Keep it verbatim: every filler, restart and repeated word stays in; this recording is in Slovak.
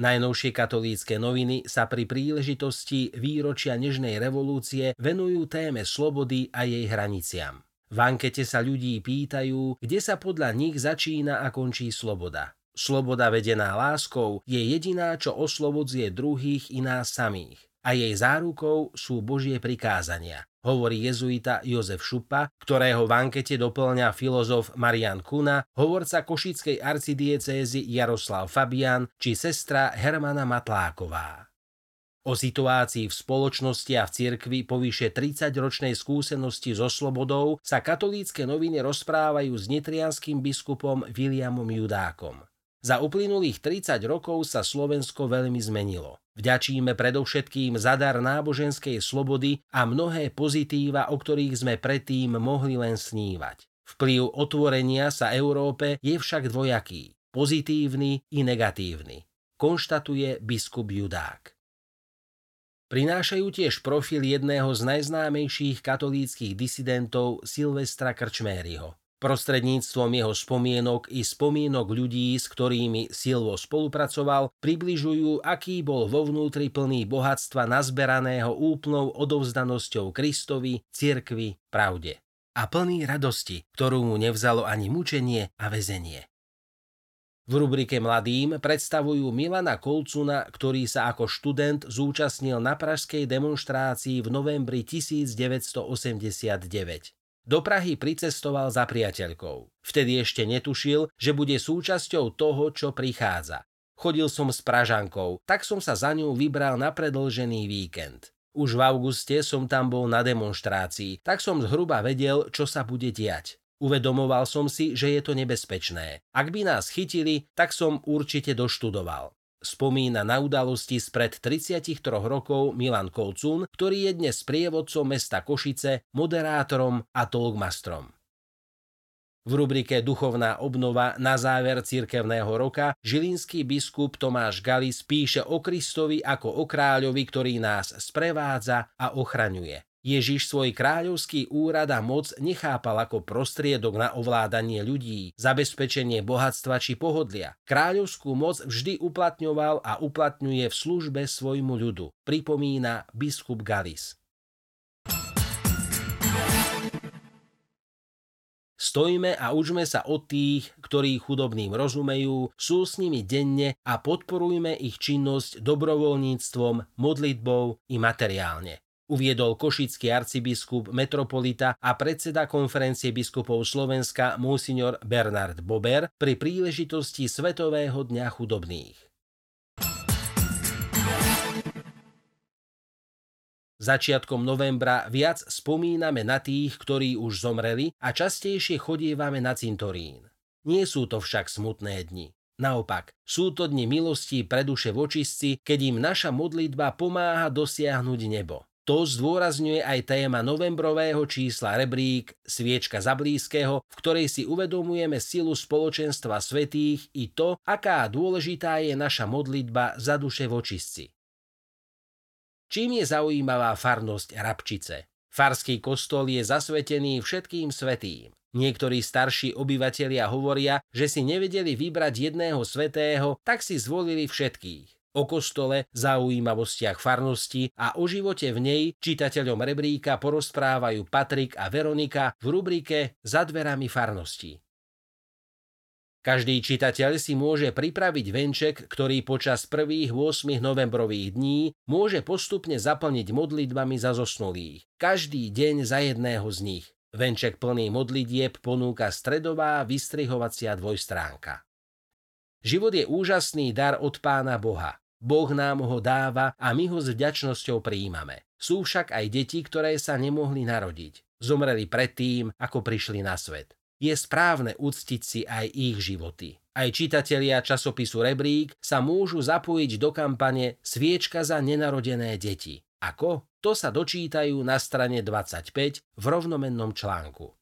Najnovšie Katolícke noviny sa pri príležitosti výročia Nežnej revolúcie venujú téme slobody a jej hraniciam. V ankete sa ľudí pýtajú, kde sa podľa nich začína a končí sloboda. Sloboda vedená láskou je jediná, čo oslobodzuje druhých i nás samých. A jej zárukou sú Božie prikázania, hovorí jezuita Jozef Šupa, ktorého v ankete doplňa filozof Marian Kuna, hovorca košickej arcidiecézy Jaroslav Fabian či sestra Hermana Matláková. O situácii v spoločnosti a v cirkvi po vyše tridsaťročnej skúsenosti so slobodou sa Katolícke noviny rozprávajú s nitrianským biskupom Viliamom Judákom. Za uplynulých tridsať rokov sa Slovensko veľmi zmenilo. Vďačíme predovšetkým za dar náboženskej slobody a mnohé pozitíva, o ktorých sme predtým mohli len snívať. Vplyv otvorenia sa Európe je však dvojaký, pozitívny i negatívny, konštatuje biskup Judák. Prinášajú tiež profil jedného z najznámejších katolíckych disidentov Silvestra Krčméryho. Prostredníctvom jeho spomienok i spomienok ľudí, s ktorými Silvo spolupracoval, približujú, aký bol vo vnútri plný bohatstva nazberaného úplnou odovzdanosťou Kristovi, cirkvi, pravde. A plný radosti, ktorú mu nevzalo ani mučenie a väzenie. V rubrike Mladým predstavujú Milana Kolcuna, ktorý sa ako študent zúčastnil na pražskej demonštrácii v novembri devätnásťstoosemdesiatdeväť. Do Prahy pricestoval za priateľkou. Vtedy ešte netušil, že bude súčasťou toho, čo prichádza. Chodil som s Pražankou, tak som sa za ňou vybral na predĺžený víkend. Už v auguste som tam bol na demonštrácii, tak som zhruba vedel, čo sa bude diať. Uvedomoval som si, že je to nebezpečné. Ak by nás chytili, tak som určite doštudoval. Spomína na udalosti spred tridsiatich troch rokov Milan Kolcun, ktorý je dnes sprievodcom mesta Košice, moderátorom a talkmastrom. V rubrike Duchovná obnova na záver cirkevného roka žilinský biskup Tomáš Galis píše o Kristovi ako o kráľovi, ktorý nás sprevádza a ochraňuje. Ježiš svoj kráľovský úrad a moc nechápal ako prostriedok na ovládanie ľudí, zabezpečenie bohatstva či pohodlia. Kráľovskú moc vždy uplatňoval a uplatňuje v službe svojmu ľudu, pripomína biskup Galis. Stojme a učme sa od tých, ktorí chudobným rozumejú, sú s nimi denne a podporujme ich činnosť dobrovoľníctvom, modlitbou i materiálne. Uviedol košický arcibiskup, metropolita a predseda konferencie biskupov Slovenska monsignor Bernard Bober pri príležitosti Svetového dňa chudobných. Začiatkom novembra viac spomíname na tých, ktorí už zomreli a častejšie chodievame na cintorín. Nie sú to však smutné dni. Naopak, sú to dni milostí pre duše vočistci, keď im naša modlitba pomáha dosiahnuť nebo. To zdôrazňuje aj téma novembrového čísla rebrík Sviečka za blízkeho, v ktorej si uvedomujeme silu spoločenstva svätých i to, aká dôležitá je naša modlitba za duše vočistci. Čím je zaujímavá farnosť Rabčice? Farský kostol je zasvetený všetkým svätým. Niektorí starší obyvatelia hovoria, že si nevedeli vybrať jedného svätého, tak si zvolili všetkých. O kostole, zaujímavostiach farnosti a o živote v nej čitateľom rebríka porozprávajú Patrik a Veronika v rubrike Za dverami farnosti. Každý čitateľ si môže pripraviť venček, ktorý počas prvých ôsmich novembrových dní môže postupne zaplniť modlitbami za zosnulých. Každý deň za jedného z nich. Venček plný modlitieb ponúka stredová vystrihovacia dvojstránka. Život je úžasný dar od Pána Boha. Boh nám ho dáva a my ho s vďačnosťou prijímame. Sú však aj deti, ktoré sa nemohli narodiť. Zomreli predtým, ako prišli na svet. Je správne uctiť si aj ich životy. Aj čitatelia časopisu Rebrík sa môžu zapojiť do kampane Sviečka za nenarodené deti. Ako? To sa dočítajú na strane dvadsaťpäť v rovnomennom článku.